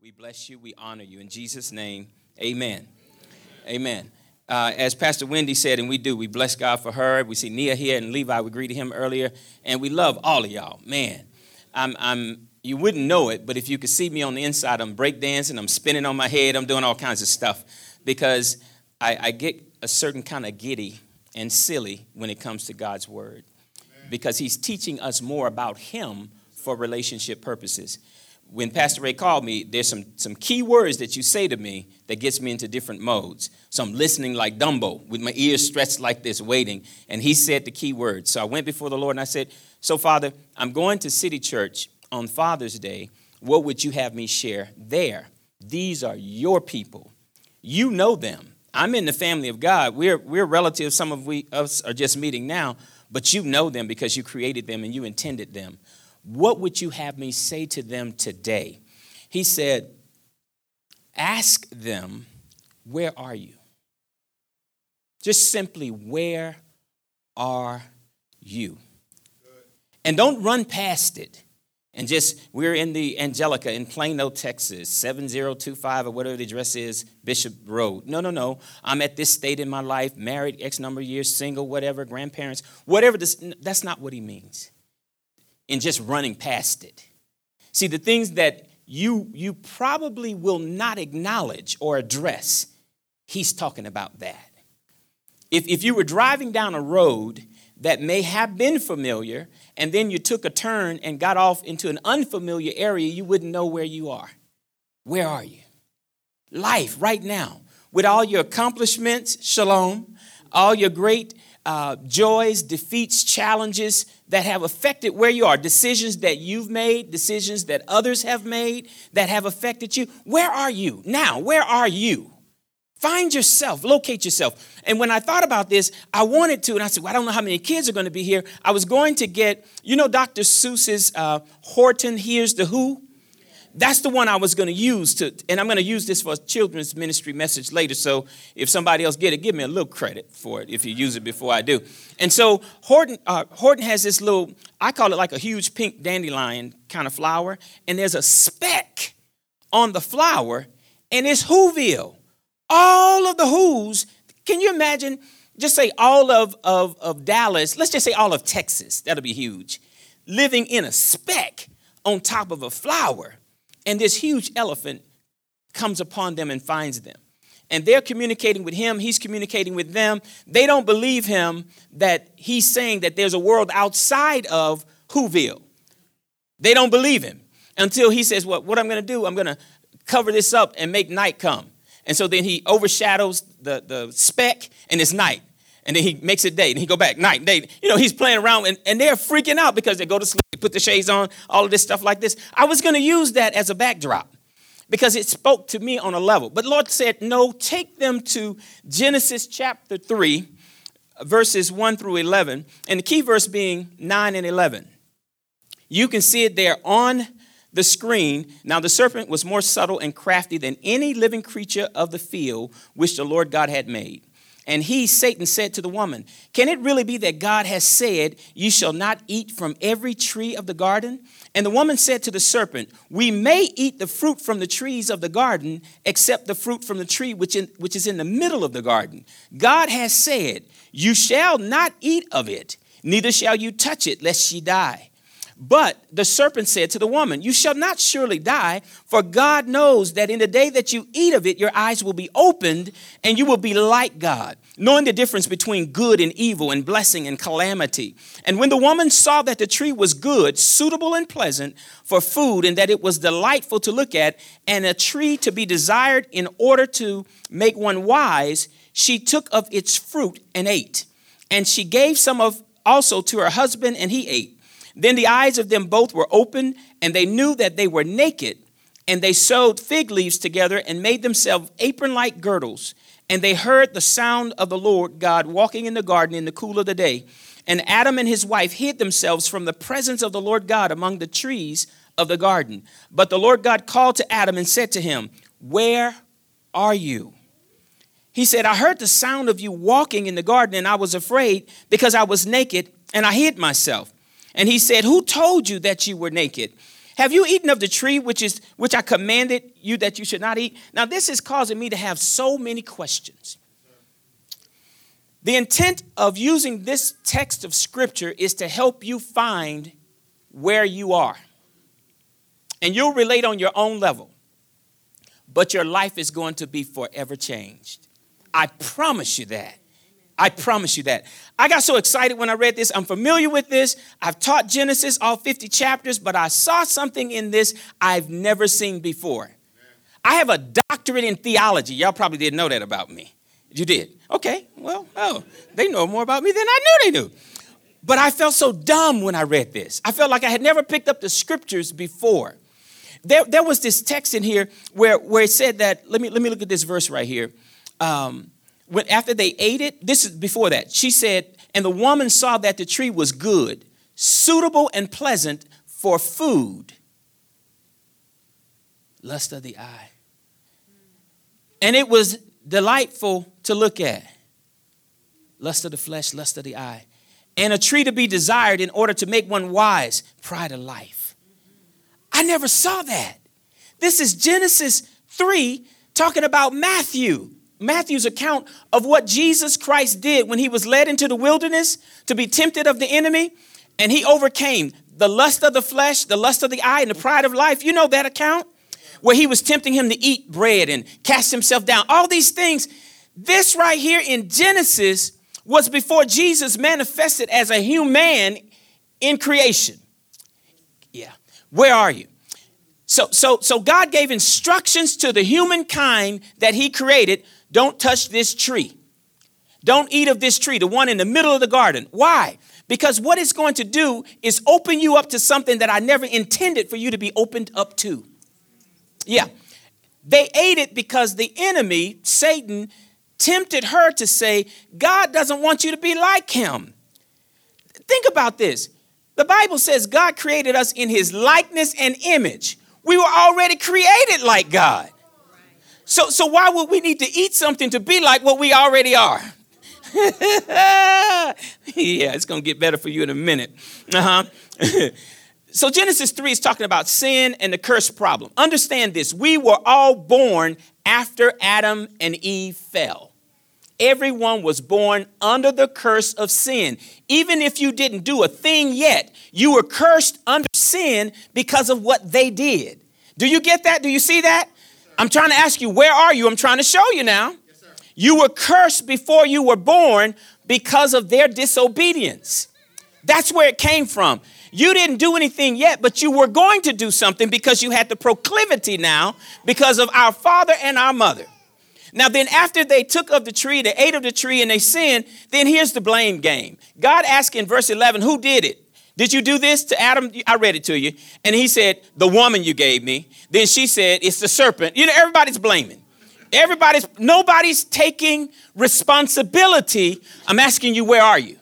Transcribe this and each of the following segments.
We bless you. We honor you. In Jesus' name, amen. Amen. As Pastor Wendy said, and we do, we bless God for her. We see Nia here and Levi. We greeted him earlier. And we love all of y'all. Man, you wouldn't know it, but if you could see me on the inside, I'm breakdancing, I'm spinning on my head, I'm doing all kinds of stuff because I get a certain kind of giddy and silly when it comes to God's word because he's teaching us more about him for relationship purposes. When Pastor Ray called me, there's some key words that you say to me that gets me into different modes. So I'm listening like Dumbo with my ears stretched like this, waiting. And he said the key words. So I went before the Lord and I said, so Father, I'm going to City Church on Father's Day. What would you have me share there? These are your people. You know them. I'm in the family of God. We're relatives. Some of us are just meeting now, but you know them because you created them and you intended them. What would you have me say to them today? He said, ask them, where are you? Just simply, where are you? Good. And don't run past it. And just, we're in the Angelica in Plano, Texas, 7025 or whatever the address is, Bishop Road. No. I'm at this state in my life, married X number of years, single, whatever, grandparents, whatever. That's not what he means. And just running past it. See, the things that you probably will not acknowledge or address, he's talking about that. If you were driving down a road that may have been familiar, and then you took a turn and got off into an unfamiliar area, you wouldn't know where you are. Where are you? Life right now, with all your accomplishments, shalom, all your great joys, defeats, challenges that have affected where you are, decisions that you've made, decisions that others have made that have affected you. Where are you now? Where are you? Find yourself, locate yourself. And when I thought about this, I wanted to, and I said, well, I don't know how many kids are going to be here. I was going to get, you know, Dr. Seuss's Horton Hears the Who. That's the one I was going to use to, and I'm going to use this for a children's ministry message later. So if somebody else get it, give me a little credit for it if you use it before I do. And so Horton has this little, I call it like a huge pink dandelion kind of flower. And there's a speck on the flower and it's Whoville. All of the Whos. Can you imagine? Just say all of Dallas. Let's just say all of Texas. That'll be huge. Living in a speck on top of a flower. And this huge elephant comes upon them and finds them. And they're communicating with him. He's communicating with them. They don't believe him that he's saying that there's a world outside of Whoville. They don't believe him until he says, well, what I'm going to do, I'm going to cover this up and make night come. And so then he overshadows the speck and it's night. And then he makes it day and he go back night, day. You know, he's playing around and they're freaking out because they go to sleep, they put the shades on, all of this stuff like this. I was going to use that as a backdrop because it spoke to me on a level. But Lord said, no, take them to Genesis chapter 3, verses 1 through 11. And the key verse being 9 and 11. You can see it there on the screen. Now the serpent was more subtle and crafty than any living creature of the field which the Lord God had made. And he, Satan, said to the woman, can it really be that God has said, you shall not eat from every tree of the garden? And the woman said to the serpent, we may eat the fruit from the trees of the garden, except the fruit from the tree which is in the middle of the garden. God has said, you shall not eat of it, neither shall you touch it, lest she die. But the serpent said to the woman, you shall not surely die, for God knows that in the day that you eat of it, your eyes will be opened and you will be like God, knowing the difference between good and evil and blessing and calamity. And when the woman saw that the tree was good, suitable and pleasant for food, and that it was delightful to look at and a tree to be desired in order to make one wise, she took of its fruit and ate. And she gave some of also to her husband and he ate. Then the eyes of them both were opened, and they knew that they were naked, and they sewed fig leaves together and made themselves apron-like girdles. And they heard the sound of the Lord God walking in the garden in the cool of the day. And Adam and his wife hid themselves from the presence of the Lord God among the trees of the garden. But the Lord God called to Adam and said to him, where are you? He said, I heard the sound of you walking in the garden, and I was afraid because I was naked, and I hid myself. And he said, who told you that you were naked? Have you eaten of the tree which I commanded you that you should not eat? Now, this is causing me to have so many questions. The intent of using this text of scripture is to help you find where you are. And you'll relate on your own level. But your life is going to be forever changed. I promise you that. I promise you that. I got so excited when I read this. I'm familiar with this. I've taught Genesis, all 50 chapters, but I saw something in this I've never seen before. I have a doctorate in theology. Y'all probably didn't know that about me. You did. Okay, well, oh, they know more about me than I knew they knew. But I felt so dumb when I read this. I felt like I had never picked up the scriptures before. There was this text in here where it said that, let me look at this verse right here. When after they ate it, this is before that, she said, and the woman saw that the tree was good, suitable and pleasant for food. Lust of the eye. And it was delightful to look at. Lust of the flesh, lust of the eye. And a tree to be desired in order to make one wise, pride of life. I never saw that. This is Genesis 3 talking about Matthew's account of what Jesus Christ did when he was led into the wilderness to be tempted of the enemy. And he overcame the lust of the flesh, the lust of the eye, and the pride of life. You know that account where he was tempting him to eat bread and cast himself down. All these things. This right here in Genesis was before Jesus manifested as a human in creation. Yeah. Where are you? So God gave instructions to the humankind that he created. Don't touch this tree. Don't eat of this tree, the one in the middle of the garden. Why? Because what it's going to do is open you up to something that I never intended for you to be opened up to. Yeah. They ate it because the enemy, Satan, tempted her to say, God doesn't want you to be like him. Think about this. The Bible says God created us in his likeness and image. We were already created like God. So why would we need to eat something to be like what we already are? Yeah, it's going to get better for you in a minute. So Genesis 3 is talking about sin and the curse problem. Understand this. We were all born after Adam and Eve fell. Everyone was born under the curse of sin. Even if you didn't do a thing yet, you were cursed under sin because of what they did. Do you get that? Do you see that? Yes, I'm trying to ask you, where are you? I'm trying to show you now. Yes, sir. You were cursed before you were born because of their disobedience. That's where it came from. You didn't do anything yet, but you were going to do something because you had the proclivity now because of our father and our mother. Now, then after they took of the tree, they ate of the tree and they sinned, then here's the blame game. God asked in verse 11, who did it? Did you do this to Adam? I read it to you. And he said, the woman you gave me. Then she said, it's the serpent. You know, everybody's blaming. Nobody's taking responsibility. I'm asking you, where are you?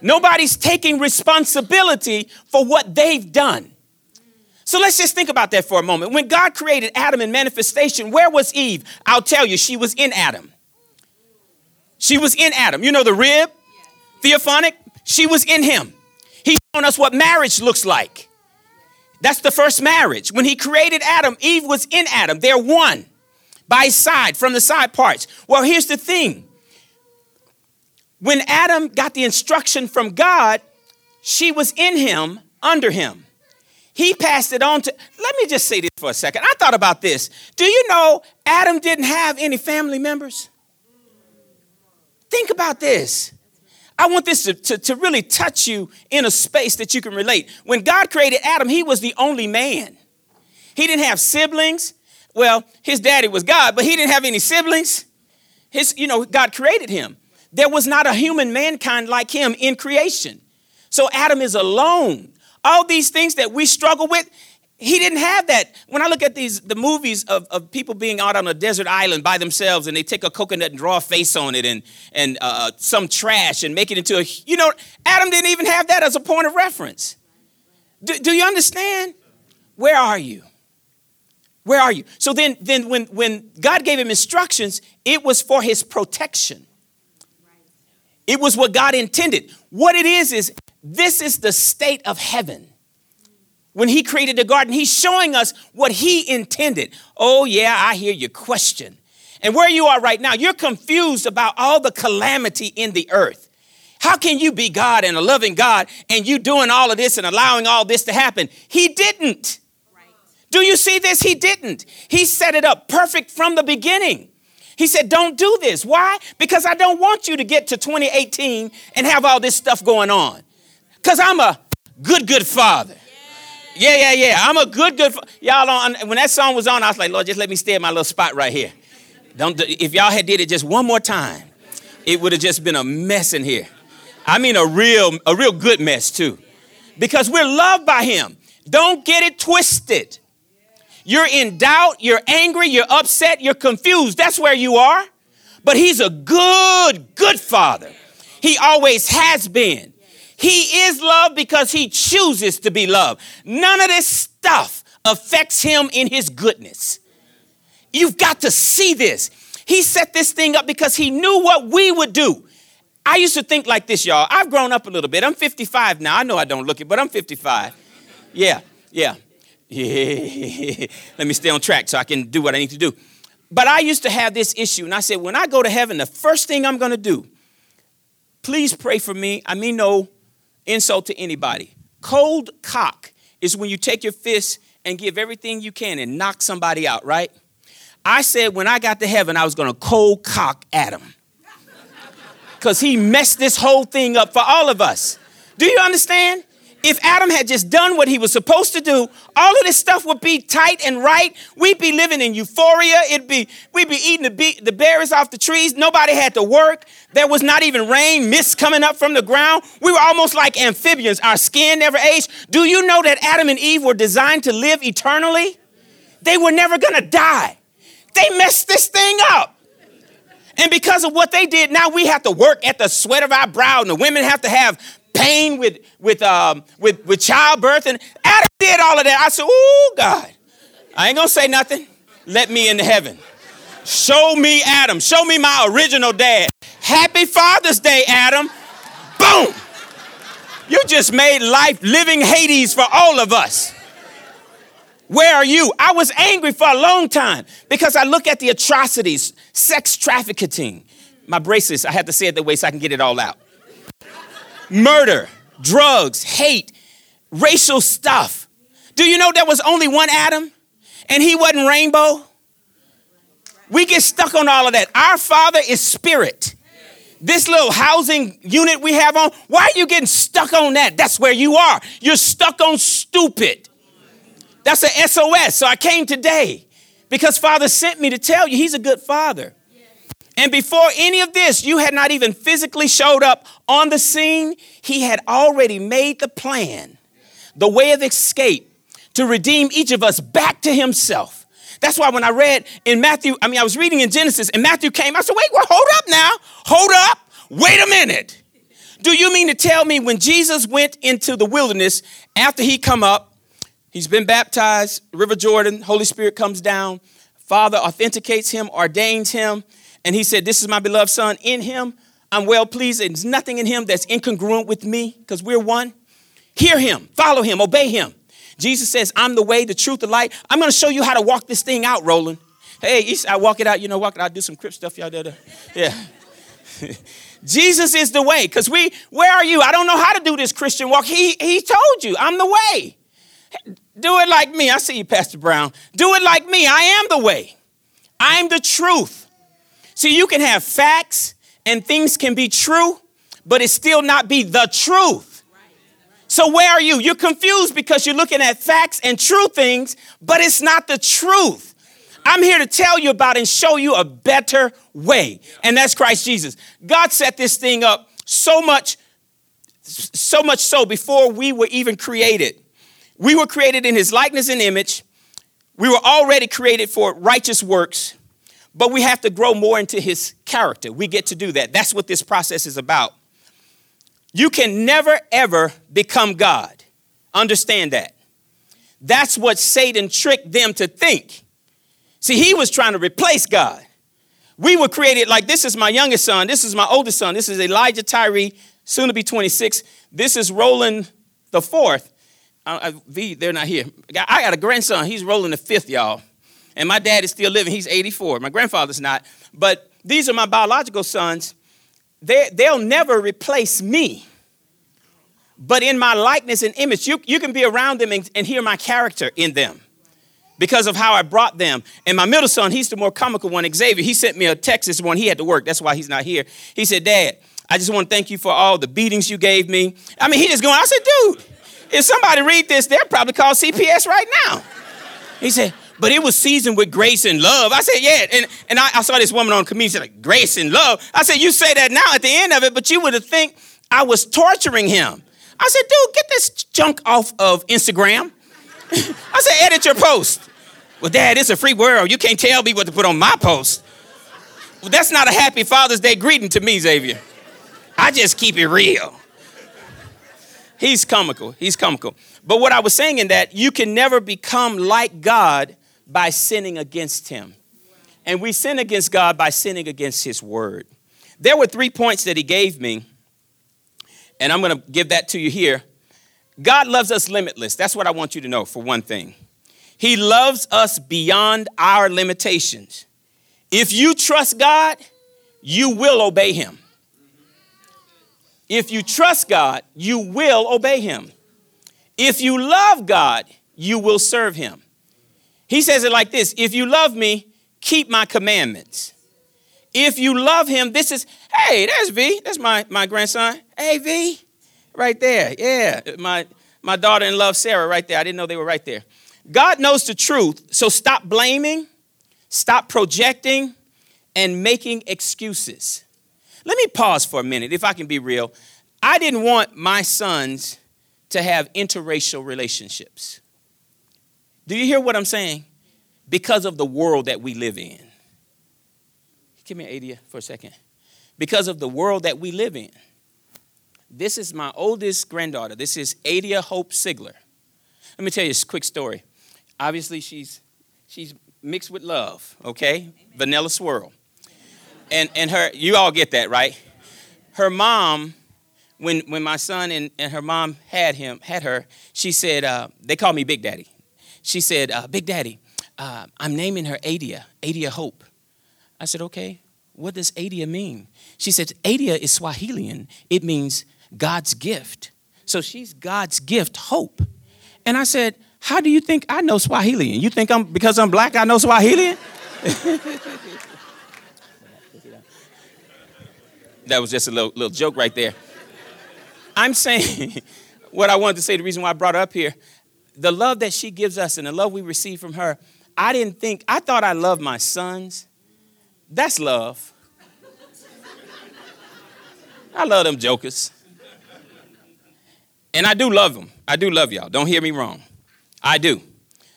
Nobody's taking responsibility for what they've done. So let's just think about that for a moment. When God created Adam in manifestation, where was Eve? I'll tell you, she was in Adam. She was in Adam. You know the rib? Theophonic? She was in him. He's shown us what marriage looks like. That's the first marriage. When he created Adam, Eve was in Adam. They're one by side from the side parts. Well, here's the thing. When Adam got the instruction from God, she was in him, under him. He passed it on to, let me just say this for a second. I thought about this. Do you know Adam didn't have any family members? Think about this. I want this to really touch you in a space that you can relate. When God created Adam, he was the only man. He didn't have siblings. Well, his daddy was God, but he didn't have any siblings. God created him. There was not a human mankind like him in creation. So Adam is alone. All these things that we struggle with, he didn't have that. When I look at the movies of people being out on a desert island by themselves and they take a coconut and draw a face on it and some trash and make it into Adam didn't even have that as a point of reference. Do you understand? Where are you? Where are you? So then when God gave him instructions, it was for his protection. It was what God intended. What it is this is the state of heaven. when he created the garden, he's showing us what he intended. Oh, yeah, I hear your question. And where you are right now, you're confused about all the calamity in the earth. How can you be God and a loving God and you doing all of this and allowing all this to happen? He didn't. Right. Do you see this? He didn't. He set it up perfect from the beginning. He said, don't do this. Why? Because I don't want you to get to 2018 and have all this stuff going on. Because I'm a good father. Yeah. I'm a good. Y'all don't, when that song was on, I was like, Lord, just let me stay in my little spot right here. If y'all had did it just one more time, it would have just been a mess in here. I mean, a real good mess, too, because we're loved by him. Don't get it twisted. You're in doubt. You're angry. You're upset. You're confused. That's where you are. But he's a good father. He always has been. He is loved because he chooses to be loved. None of this stuff affects him in his goodness. You've got to see this. He set this thing up because he knew what we would do. I used to think like this, y'all. I've grown up a little bit. I'm 55 now. I know I don't look it, but I'm 55. Yeah. Let me stay on track so I can do what I need to do. But I used to have this issue, and I said, when I go to heaven, the first thing I'm going to do, please pray for me. I mean, no insult to anybody. Cold cock is when you take your fist and give everything you can and knock somebody out, right? I said when I got to heaven, I was going to cold cock Adam because he messed this whole thing up for all of us. Do you understand? If Adam had just done what he was supposed to do, all of this stuff would be tight and right. We'd be living in euphoria. We'd be eating the berries off the trees. Nobody had to work. There was not even rain, mist coming up from the ground. We were almost like amphibians. Our skin never aged. Do you know that Adam and Eve were designed to live eternally? They were never going to die. They messed this thing up. And because of what they did, now we have to work at the sweat of our brow, and the women have to have pain with childbirth. And Adam did all of that. I said, "Ooh, God, I ain't gonna say nothing. Let me into heaven. Show me Adam. Show me my original dad. Happy Father's Day, Adam." Boom! You just made life living Hades for all of us. Where are you? I was angry for a long time because I look at the atrocities, sex trafficking. My braces, I have to say it that way so I can get it all out. Murder, drugs, hate, racial stuff. Do you know there was only one Adam and he wasn't rainbow? We get stuck on all of that. Our Father is spirit. This little housing unit we have on, why are you getting stuck on that? That's where you are. You're stuck on stupid. That's an SOS. So I came today because Father sent me to tell you he's a good father. Yes. And before any of this, you had not even physically showed up on the scene. He had already made the plan, the way of escape to redeem each of us back to himself. That's why when I read in Matthew, I was reading in Genesis and Matthew came. I said, wait, hold up now. Hold up. Wait a minute. Do you mean to tell me when Jesus went into the wilderness after he come up, he's been baptized, River Jordan, Holy Spirit comes down, Father authenticates him, ordains him, and he said, this is my beloved son, in him I'm well pleased, and there's nothing in him that's incongruent with me, because we're one. Hear him, follow him, obey him. Jesus says, I'm the way, the truth, the light. I'm going to show you how to walk this thing out, Roland. Hey, I walk it out, do some Crip stuff, y'all. Yeah. Jesus is the way, because where are you? I don't know how to do this Christian walk. He told you, I'm the way. Do it like me. I see you, Pastor Brown. Do it like me. I am the way. I am the truth. See, you can have facts and things can be true, but it still not be the truth. So where are you? You're confused because you're looking at facts and true things, but it's not the truth. I'm here to tell you about and show you a better way. And that's Christ Jesus. God set this thing up so much so before we were even created. We were created in his likeness and image. We were already created for righteous works, but we have to grow more into his character. We get to do that. That's what this process is about. You can never, ever become God. Understand that. That's what Satan tricked them to think. See, he was trying to replace God. We were created like, this is my youngest son. This is my oldest son. This is Elijah Tyree, soon to be 26. This is Roland the fourth. They're not here. I got a grandson. He's rolling the fifth, y'all. And my dad is still living. He's 84. My grandfather's not. But these are my biological sons. They'll never replace me. But in my likeness and image, you can be around them and hear my character in them because of how I brought them. And my middle son, he's the more comical one, Xavier. He sent me a Texas one. He had to work. That's why he's not here. He said, Dad, I just want to thank you for all the beatings you gave me. I mean, he just going, I said, dude, if somebody read this, they'll probably call CPS right now. He said, but it was seasoned with grace and love. I said, yeah. And I saw this woman on comedian, she's like, grace and love. I said, you say that now at the end of it, but you would have think I was torturing him. I said, dude, get this junk off of Instagram. I said, edit your post. Well, Dad, it's a free world. You can't tell me what to put on my post. Well, that's not a happy Father's Day greeting to me, Xavier. I just keep it real. He's comical. But what I was saying in that, you can never become like God by sinning against him. And we sin against God by sinning against his word. There were 3 points that he gave me, and I'm going to give that to you here. God loves us limitless. That's what I want you to know, for one thing. He loves us beyond our limitations. If you trust God, you will obey him. If you trust God, you will obey him. If you love God, you will serve him. He says it like this. If you love me, keep my commandments. If you love him, this is, hey, there's V. That's my grandson. Hey, V, right there. Yeah, my daughter-in-law, Sarah, right there. I didn't know they were right there. God knows the truth, so stop blaming, stop projecting, and making excuses. Let me pause for a minute, if I can be real. I didn't want my sons to have interracial relationships. Do you hear what I'm saying? Because of the world that we live in. Give me an Adia for a second. Because of the world that we live in. This is my oldest granddaughter. This is Adia Hope Sigler. Let me tell you a quick story. Obviously, she's mixed with love, okay? Amen. Vanilla swirl. And her, you all get that, right? Her mom, when my son and her mom had her, she said, they call me Big Daddy. She said, Big Daddy, I'm naming her Adia Hope. I said, okay, what does Adia mean? She said, Adia is Swahilian. It means God's gift. So she's God's gift, Hope. And I said, how do you think I know Swahilian? You think because I'm black, I know Swahilian? That was just a little joke right there. I'm saying what I wanted to say, the reason why I brought her up here, the love that she gives us and the love we receive from her, I thought I loved my sons. That's love. I love them jokers. And I do love them. I do love y'all. Don't hear me wrong. I do.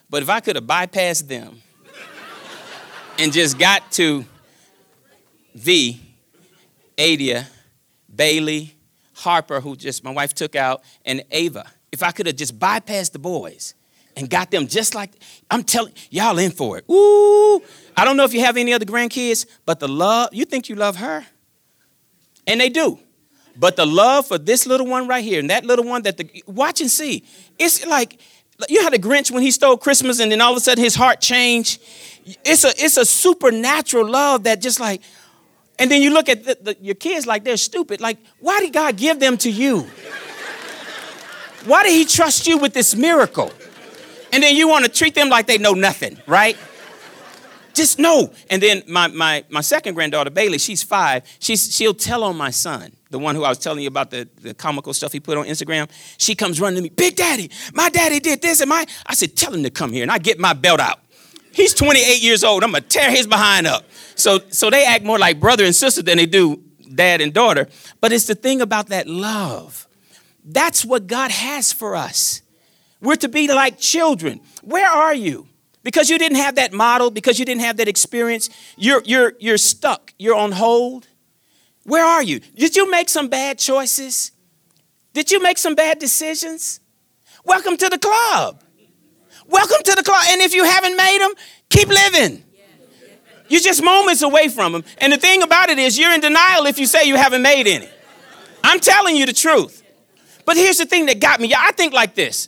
But if I could have bypassed them and just got to V, Adia, Bailey, Harper, who just my wife took out, and Ava. If I could have just bypassed the boys and got them just like, I'm telling, y'all in for it. Ooh, I don't know if you have any other grandkids, but the love, you think you love her? And they do. But the love for this little one right here and that little one watch and see. It's like, you know how the Grinch when he stole Christmas and then all of a sudden his heart changed? It's a supernatural love that just like, and then you look at your kids like they're stupid. Like, why did God give them to you? Why did he trust you with this miracle? And then you want to treat them like they know nothing, right? Just no. And then my second granddaughter, Bailey, she's 5. She'll tell on my son, the one who I was telling you about the comical stuff he put on Instagram. She comes running to me, Big Daddy, my daddy did this. And I said, tell him to come here. And I get my belt out. He's 28 years old. I'm going to tear his behind up. So they act more like brother and sister than they do dad and daughter. But it's the thing about that love. That's what God has for us. We're to be like children. Where are you? Because you didn't have that model, because you didn't have that experience, you're stuck. You're on hold. Where are you? Did you make some bad choices? Did you make some bad decisions? Welcome to the club. Welcome to the club. And if you haven't made them, keep living. You're just moments away from them. And the thing about it is you're in denial if you say you haven't made any. I'm telling you the truth. But here's the thing that got me. I think like this.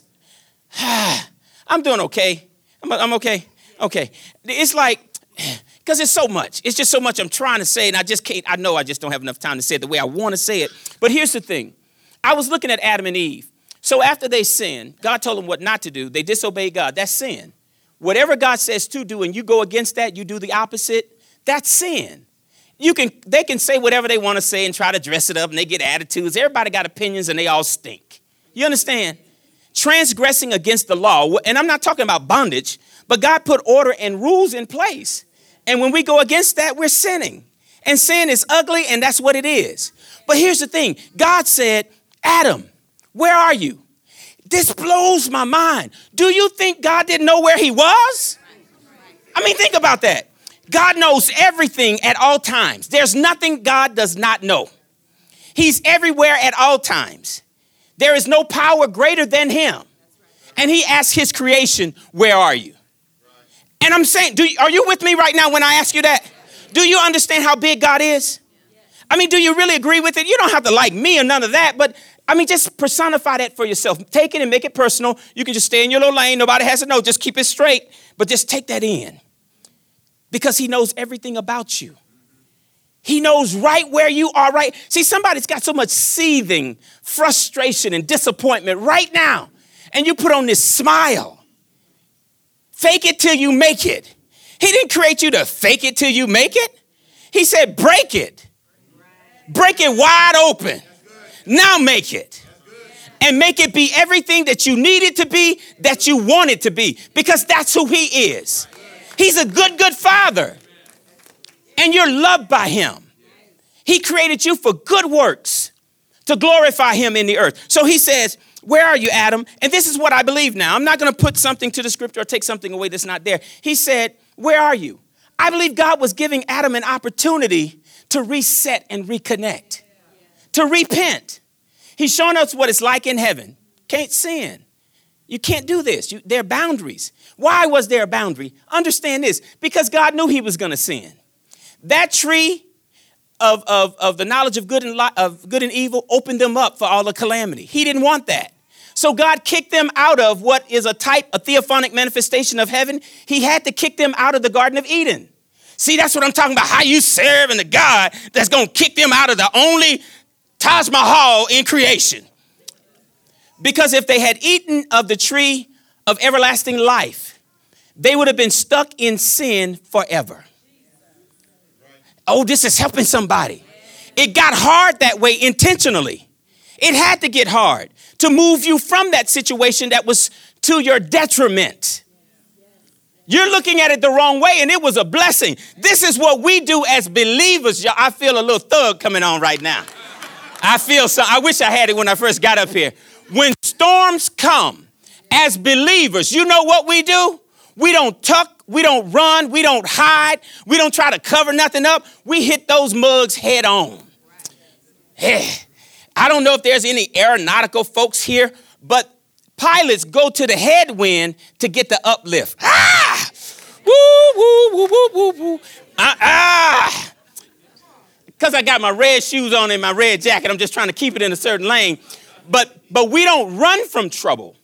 I'm doing okay. I'm okay. Okay. It's like, because it's so much. It's just so much I'm trying to say, and I just can't. I know I just don't have enough time to say it the way I want to say it. But here's the thing. I was looking at Adam and Eve. So after they sinned, God told them what not to do. They disobeyed God. That's sin. Whatever God says to do and you go against that, you do the opposite, that's sin. They can say whatever they want to say and try to dress it up, and they get attitudes. Everybody got opinions, and they all stink. You understand? Transgressing against the law, and I'm not talking about bondage, but God put order and rules in place. And when we go against that, we're sinning. And sin is ugly, and that's what it is. But here's the thing. God said, Adam, where are you? This blows my mind. Do you think God didn't know where he was? I mean, think about that. God knows everything at all times. There's nothing God does not know. He's everywhere at all times. There is no power greater than him. And he asks his creation, where are you? And I'm saying, are you with me right now when I ask you that? Do you understand how big God is? I mean, do you really agree with it? You don't have to like me or none of that, but I mean, just personify that for yourself. Take it and make it personal. You can just stay in your little lane. Nobody has to know. Just keep it straight. But just take that in, because he knows everything about you. He knows right where you are right. See, somebody's got so much seething frustration and disappointment right now. And you put on this smile. Fake it till you make it. He didn't create you to fake it till you make it. He said, break it. Break it wide open. Now make it, and make it be everything that you need it to be, that you want it to be, because that's who he is. He's a good, good father, and you're loved by him. He created you for good works to glorify him in the earth. So he says, where are you, Adam? And this is what I believe now. I'm not going to put something to the scripture or take something away that's not there. He said, where are you? I believe God was giving Adam an opportunity to reset and reconnect. To repent. He's showing us what it's like in heaven. Can't sin. You can't do this. There are boundaries. Why was there a boundary? Understand this. Because God knew he was going to sin. That tree of the knowledge of good and evil opened them up for all the calamity. He didn't want that. So God kicked them out of what is a theophonic manifestation of heaven. He had to kick them out of the Garden of Eden. See, that's what I'm talking about. How you serving the God that's going to kick them out of the only Taj Mahal in creation. Because if they had eaten of the tree of everlasting life, they would have been stuck in sin forever. Oh, this is helping somebody. It got hard that way intentionally. It had to get hard to move you from that situation that was to your detriment. You're looking at it the wrong way, and it was a blessing. This is what we do as believers. I feel a little thug coming on right now. I feel so. I wish I had it when I first got up here. When storms come, as believers, you know what we do? We don't tuck, we don't run, we don't hide, we don't try to cover nothing up. We hit those mugs head on. Hey, I don't know if there's any aeronautical folks here, but pilots go to the headwind to get the uplift. Ah! Woo, woo, woo, woo, woo, woo. Ah! Because I got my red shoes on and my red jacket. I'm just trying to keep it in a certain lane. But we don't run from trouble.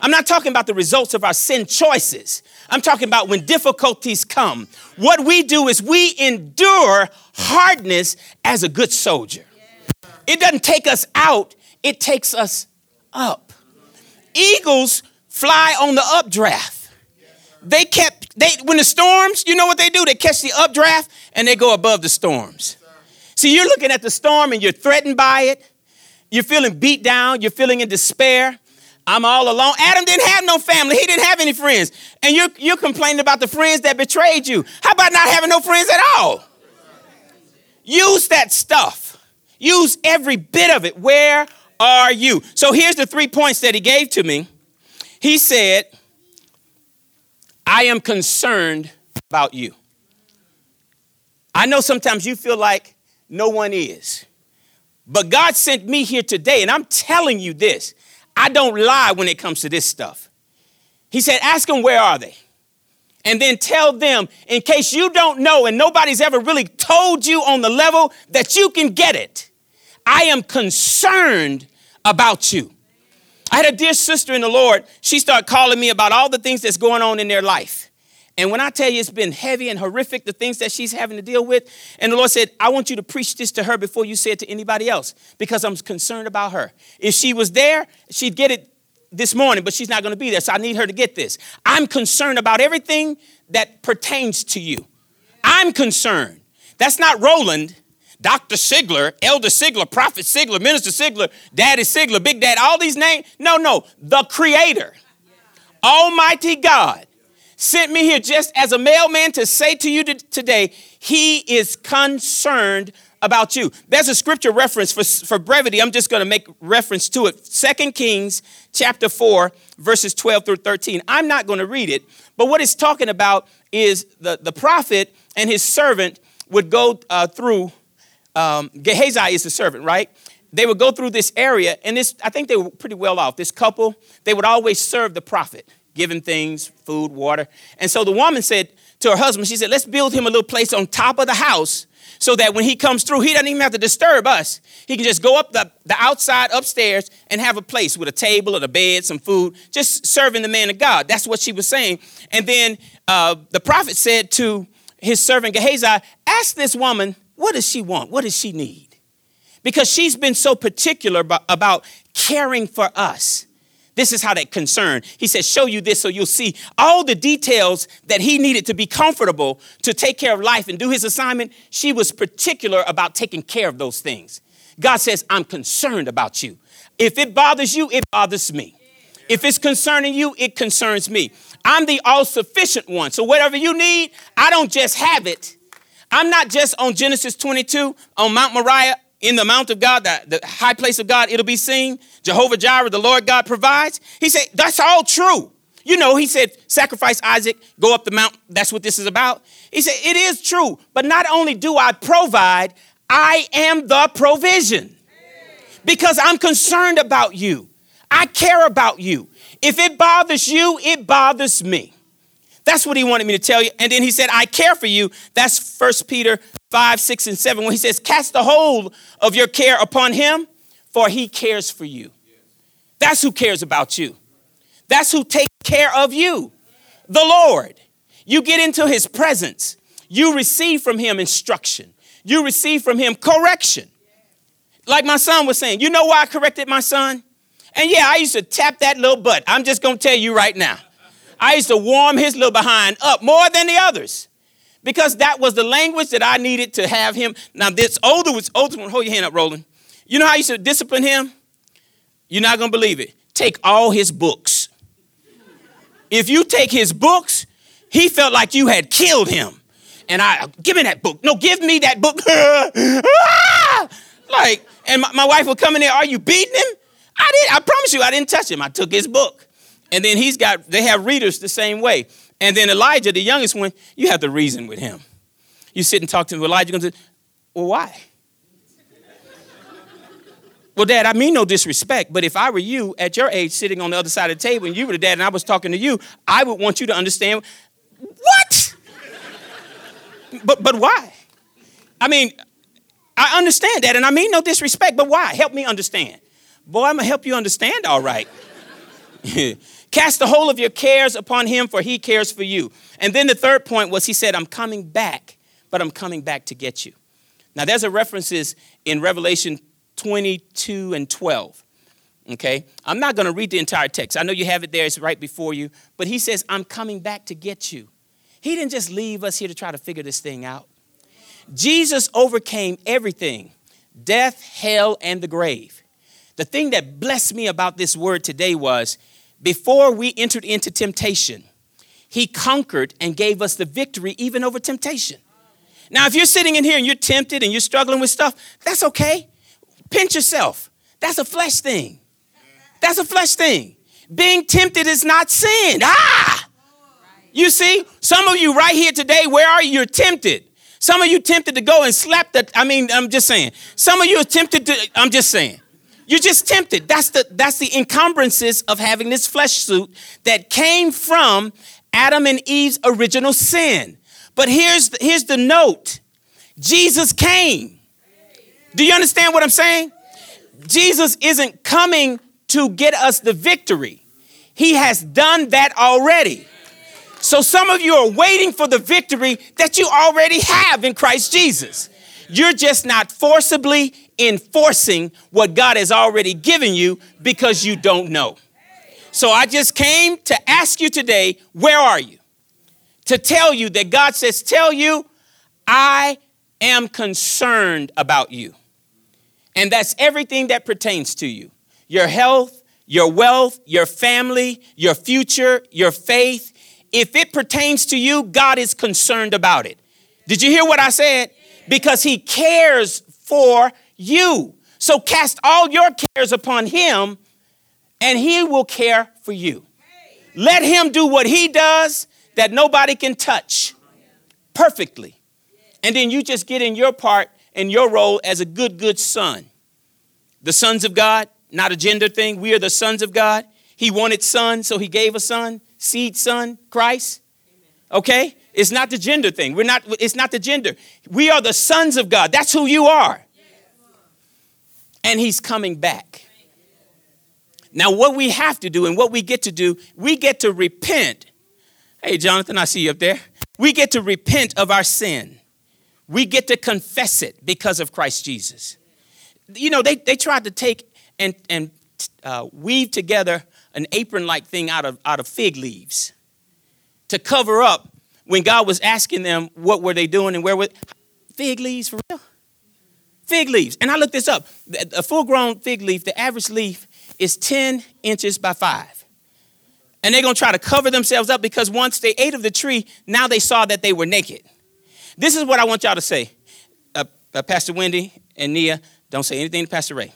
I'm not talking about the results of our sin choices. I'm talking about when difficulties come. What we do is we endure hardness as a good soldier. It doesn't take us out. It takes us up. Eagles fly on the updraft. When the storms, you know what they do? They catch the updraft and they go above the storms. See, you're looking at the storm and you're threatened by it. You're feeling beat down. You're feeling in despair. I'm all alone. Adam didn't have no family. He didn't have any friends. And you're complaining about the friends that betrayed you. How about not having no friends at all? Use that stuff. Use every bit of it. Where are you? So here's the 3 points that he gave to me. He said, I am concerned about you. I know sometimes you feel like, no one is. But God sent me here today, and I'm telling you this. I don't lie when it comes to this stuff. He said, ask them, where are they? And then tell them, in case you don't know and nobody's ever really told you on the level that you can get it, I am concerned about you. I had a dear sister in the Lord. She started calling me about all the things that's going on in their life. And when I tell you it's been heavy and horrific, the things that she's having to deal with. And the Lord said, I want you to preach this to her before you say it to anybody else, because I'm concerned about her. If she was there, she'd get it this morning, but she's not going to be there. So I need her to get this. I'm concerned about everything that pertains to you. I'm concerned. That's not Roland, Dr. Sigler, Elder Sigler, Prophet Sigler, Minister Sigler, Daddy Sigler, Big Dad, all these names. No, the Creator, Almighty God, sent me here just as a mailman to say to you today, He is concerned about you. There's a scripture reference for brevity. I'm just going to make reference to it. 2 Kings chapter 4, verses 12 through 13. I'm not going to read it, but what it's talking about is the prophet and his servant would go through. Gehazi is the servant, right? They would go through this area, and I think they were pretty well off. This couple, they would always serve the prophet, give him things, food, water. And so the woman said to her husband, she said, let's build him a little place on top of the house so that when he comes through, he doesn't even have to disturb us. He can just go up the outside upstairs and have a place with a table and a bed, some food, just serving the man of God. That's what she was saying. And then the prophet said to his servant Gehazi, ask this woman, what does she want? What does she need? Because she's been so particular about caring for us. This is how that concern. He said, show you this so you'll see all the details that he needed to be comfortable to take care of life and do his assignment. She was particular about taking care of those things. God says, I'm concerned about you. If it bothers you, it bothers me. If it's concerning you, it concerns me. I'm the all-sufficient one. So whatever you need, I don't just have it. I'm not just on Genesis 22, on Mount Moriah, in the mount of God, the high place of God, it'll be seen. Jehovah Jireh, the Lord God provides. He said, that's all true. You know, he said, sacrifice Isaac, go up the mount. That's what this is about. He said, it is true. But not only do I provide, I am the provision. Because I'm concerned about you. I care about you. If it bothers you, it bothers me. That's what he wanted me to tell you. And then he said, I care for you. That's 1 Peter 5, 6, and 7, when he says, cast the whole of your care upon him, for he cares for you. That's who cares about you. That's who takes care of you, the Lord. You get into his presence. You receive from him instruction. You receive from him correction. Like my son was saying, you know why I corrected my son? And yeah, I used to tap that little butt. I'm just going to tell you right now. I used to warm his little behind up more than the others because that was the language that I needed to have him. Now, this older one, hold your hand up, Roland. You know how I used to discipline him? You're not going to believe it. Take all his books. If you take his books, he felt like you had killed him. And give me that book. No, give me that book. And my wife would come in there. Are you beating him? I promise you, I didn't touch him. I took his book. And then they have readers the same way. And then Elijah, the youngest one, you have to reason with him. You sit and talk to him. Elijah comes in, well, why? Well, Dad, I mean no disrespect, but if I were you at your age sitting on the other side of the table and you were the dad and I was talking to you, I would want you to understand, what? But why? I mean, I understand that, and I mean no disrespect, but why? Help me understand. Boy, I'm going to help you understand all right. Cast the whole of your cares upon him, for he cares for you. And then the third point was he said, I'm coming back, but I'm coming back to get you. Now, there's a references in Revelation 22 and 12. Okay, I'm not going to read the entire text. I know you have it there. It's right before you. But he says, I'm coming back to get you. He didn't just leave us here to try to figure this thing out. Jesus overcame everything, death, hell, and the grave. The thing that blessed me about this word today was, before we entered into temptation, he conquered and gave us the victory even over temptation. Now, if you're sitting in here and you're tempted and you're struggling with stuff, that's okay. Pinch yourself. That's a flesh thing. That's a flesh thing. Being tempted is not sin. You see, some of you right here today, where are you? You're tempted. Some of you tempted to go and slap I'm just saying. Some of you are tempted to, I'm just saying. You're just tempted. That's the encumbrances of having this flesh suit that came from Adam and Eve's original sin. But here's the note. Jesus came. Do you understand what I'm saying? Jesus isn't coming to get us the victory. He has done that already. So some of you are waiting for the victory that you already have in Christ Jesus. You're just not forcibly enforcing what God has already given you because you don't know. So I just came to ask you today, where are you? To tell you that God says, tell you, I am concerned about you. And that's everything that pertains to you. Your health, your wealth, your family, your future, your faith. If it pertains to you, God is concerned about it. Did you hear what I said? Because he cares for you. So cast all your cares upon him and he will care for you. Let him do what he does that nobody can touch perfectly. And then you just get in your part and your role as a good son. The sons of God, not a gender thing. We are the sons of God. He wanted son, so he gave a son. Seed son, Christ. Okay? It's not the gender thing. It's not the gender. We are the sons of God. That's who you are. And he's coming back. Now, what we have to do and what we get to do, we get to repent. Hey, Jonathan, I see you up there. We get to repent of our sin. We get to confess it because of Christ Jesus. You know, they tried to take and weave together an apron-like thing out of fig leaves to cover up when God was asking them what were they doing and where were fig leaves for real? Fig leaves. And I looked this up. A full-grown fig leaf, the average leaf is 10 inches by 5. And they're going to try to cover themselves up because once they ate of the tree, now they saw that they were naked. This is what I want y'all to say. Pastor Wendy and Nia, don't say anything to Pastor Ray.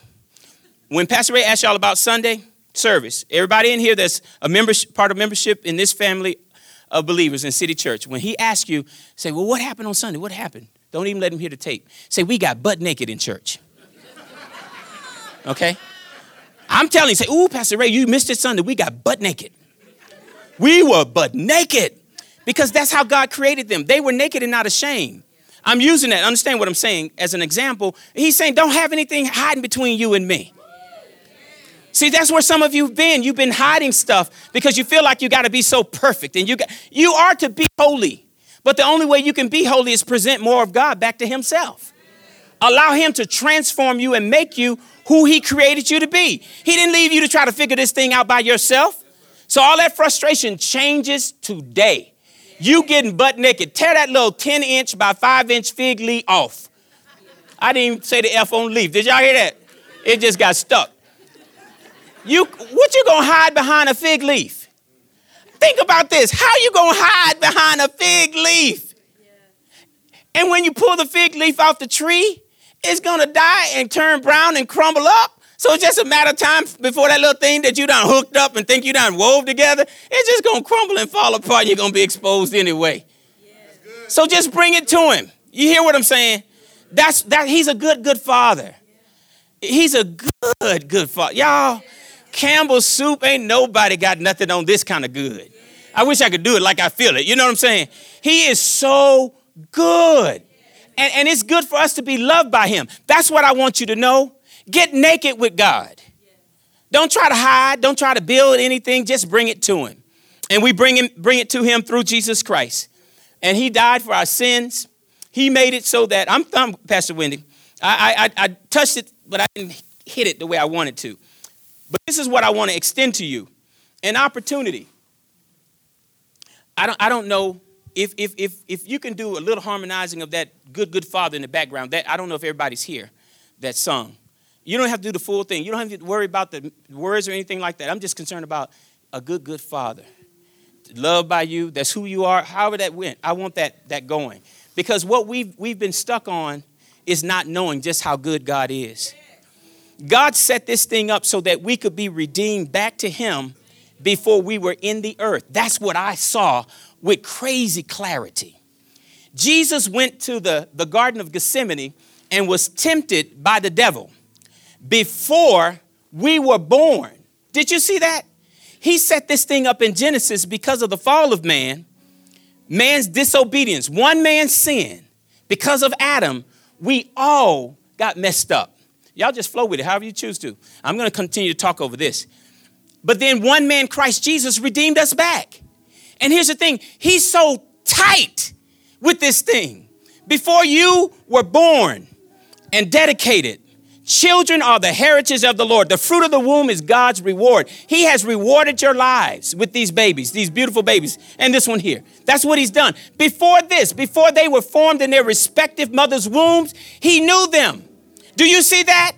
When Pastor Ray asked y'all about Sunday service, everybody in here that's a part of membership in this family of believers in City Church, when he asks you, say, well, what happened on Sunday? What happened? Don't even let him hear the tape. Say, we got butt naked in church. Okay? I'm telling you, say, ooh, Pastor Ray, you missed it Sunday. We got butt naked. We were butt naked because that's how God created them. They were naked and not ashamed. I'm using that. Understand what I'm saying as an example. He's saying, don't have anything hiding between you and me. See, that's where some of you have been. You've been hiding stuff because you feel like you got to be so perfect. And you are to be holy. But the only way you can be holy is present more of God back to himself. Allow him to transform you and make you who he created you to be. He didn't leave you to try to figure this thing out by yourself. So all that frustration changes today. You getting butt naked. Tear that little 10-inch by 5-inch fig leaf off. I didn't even say the F on leaf. Did y'all hear that? It just got stuck. What you gonna hide behind a fig leaf? Think about this. How you gonna hide behind a fig leaf? And when you pull the fig leaf off the tree, it's gonna die and turn brown and crumble up. So it's just a matter of time before that little thing that you done hooked up and think you done wove together, it's just gonna crumble and fall apart. And you're gonna be exposed anyway. So just bring it to him. You hear what I'm saying? That's he's a good father. He's a good father. Y'all. Campbell's soup, ain't nobody got nothing on this kind of good. I wish I could do it like I feel it. You know what I'm saying? He is so good. And it's good for us to be loved by him. That's what I want you to know. Get naked with God. Don't try to hide. Don't try to build anything. Just bring it to him. And we bring it to him through Jesus Christ. And he died for our sins. He made it so that, I'm Pastor Wendy. I touched it, but I didn't hit it the way I wanted to. But this is what I want to extend to you, an opportunity. I don't know if you can do a little harmonizing of that good father in the background. That I don't know if everybody's here that song. You don't have to do the full thing. You don't have to worry about the words or anything like that. I'm just concerned about a good father. Loved by you. That's who you are. However that went. I want that going. Because what we've been stuck on is not knowing just how good God is. God set this thing up so that we could be redeemed back to him before we were in the earth. That's what I saw with crazy clarity. Jesus went to the Garden of Gethsemane and was tempted by the devil before we were born. Did you see that? He set this thing up in Genesis because of the fall of man, man's disobedience, one man's sin. Because of Adam, we all got messed up. Y'all just flow with it however you choose to. I'm going to continue to talk over this. But then one man, Christ Jesus, redeemed us back. And here's the thing. He's so tight with this thing. Before you were born and dedicated, children are the heritage of the Lord. The fruit of the womb is God's reward. He has rewarded your lives with these babies, these beautiful babies, and this one here. That's what he's done. Before this, before they were formed in their respective mother's wombs, he knew them. Do you see that?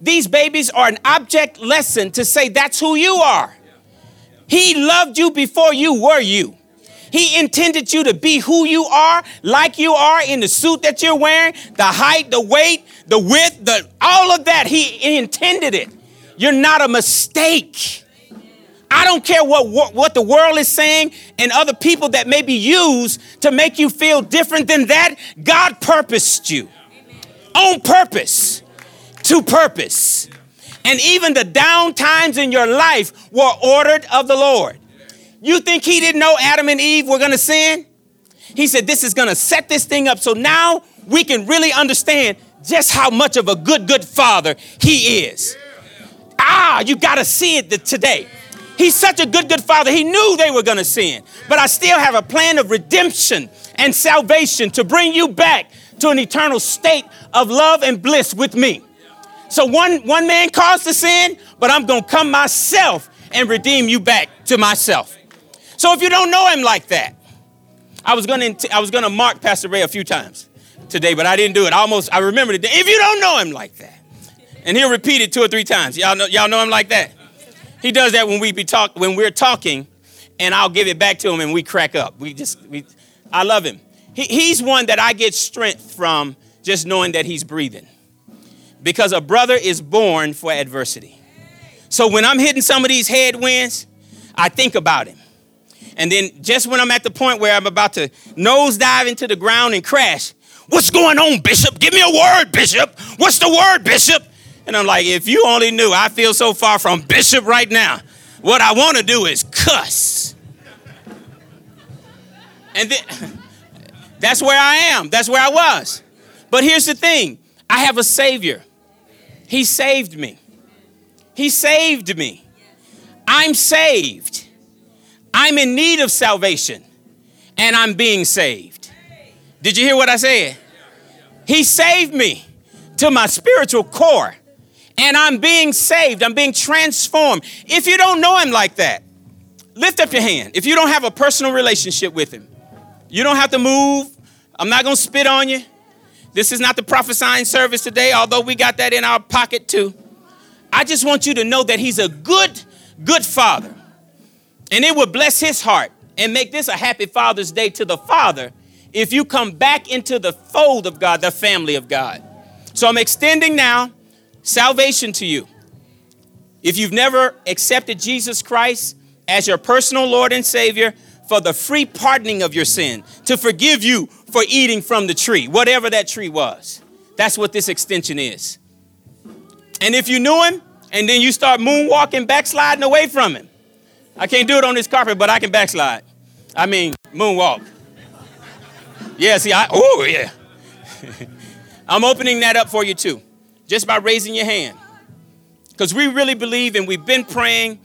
These babies are an object lesson to say that's who you are. He loved you before you were you. He intended you to be who you are, like you are in the suit that you're wearing, the height, the weight, the width, all of that. He intended it. You're not a mistake. I don't care what the world is saying and other people that may be used to make you feel different than that. God purposed you on purpose to purpose. And even the down times in your life were ordered of the Lord. You think he didn't know Adam and Eve were going to sin? He said, this is going to set this thing up. So now we can really understand just how much of a good father he is. You got to see it today. He's such a good father. He knew they were going to sin. But I still have a plan of redemption and salvation to bring you back to an eternal state of love and bliss with me. So one man caused the sin, but I'm going to come myself and redeem you back to myself. So if you don't know him like that, I was going to mark Pastor Ray a few times today, but I didn't do it. I remembered it. If you don't know him like that, and he'll repeat it 2 or 3 times. Y'all know him like that. He does that when we're talking, and I'll give it back to him, and we crack up. I love him. He's one that I get strength from, just knowing that he's breathing, because a brother is born for adversity. So when I'm hitting some of these headwinds, I think about him. And then just when I'm at the point where I'm about to nosedive into the ground and crash, what's going on, Bishop? Give me a word, Bishop. What's the word, Bishop? And I'm like, if you only knew, I feel so far from Bishop right now. What I want to do is cuss. And then, that's where I am. That's where I was. But here's the thing. I have a Savior. He saved me. He saved me. I'm saved. I'm in need of salvation, and I'm being saved. Did you hear what I said? He saved me to my spiritual core, and I'm being saved. I'm being transformed. If you don't know him like that, lift up your hand. If you don't have a personal relationship with him, you don't have to move. I'm not going to spit on you. This is not the prophesying service today, although we got that in our pocket too. I just want you to know that he's a good father. And it would bless his heart and make this a happy Father's Day to the father if you come back into the fold of God, the family of God. So I'm extending now salvation to you. If you've never accepted Jesus Christ as your personal Lord and Savior for the free pardoning of your sin, to forgive you for eating from the tree, whatever that tree was, that's what this extension is. And if you knew him and then you start moonwalking, backsliding away from him. I can't do it on this carpet, but I can backslide. I mean, moonwalk. Yeah, see, I'm opening that up for you too, just by raising your hand. Because we really believe, and we've been praying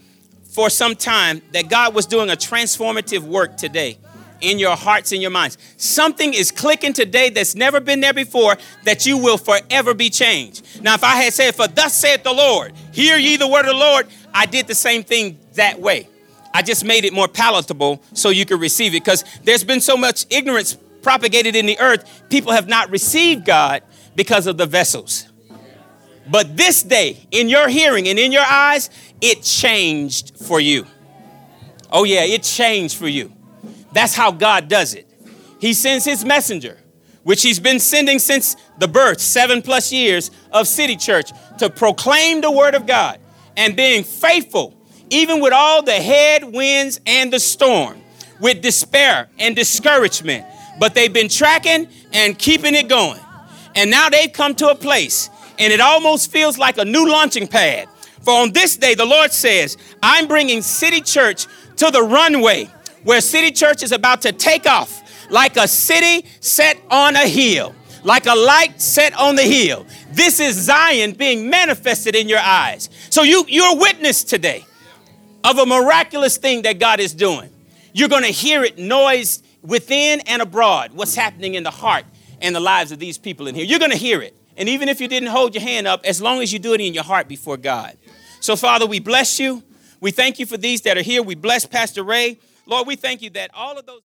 for some time, that God was doing a transformative work today in your hearts and your minds. Something is clicking today that's never been there before, that you will forever be changed. Now, if I had said, for thus saith the Lord, hear ye the word of the Lord, I did the same thing that way. I just made it more palatable so you could receive it, because there's been so much ignorance propagated in the earth. People have not received God because of the vessels. But this day, in your hearing and in your eyes, it changed for you. Oh, yeah, it changed for you. That's how God does it. He sends his messenger, which he's been sending since the birth, 7+ years of City Church, to proclaim the word of God, and being faithful, even with all the headwinds and the storm, with despair and discouragement. But they've been tracking and keeping it going. And now they've come to a place, and it almost feels like a new launching pad. For on this day, the Lord says, I'm bringing City Church to the runway, where City Church is about to take off like a city set on a hill. like a light set on the hill. This is Zion being manifested in your eyes. So you're a witness today of a miraculous thing that God is doing. You're going to hear it noise within and abroad, what's happening in the heart and the lives of these people in here. You're going to hear it. And even if you didn't hold your hand up, as long as you do it in your heart before God. So, Father, we bless you. We thank you for these that are here. We bless Pastor Ray. Lord, we thank you that all of those...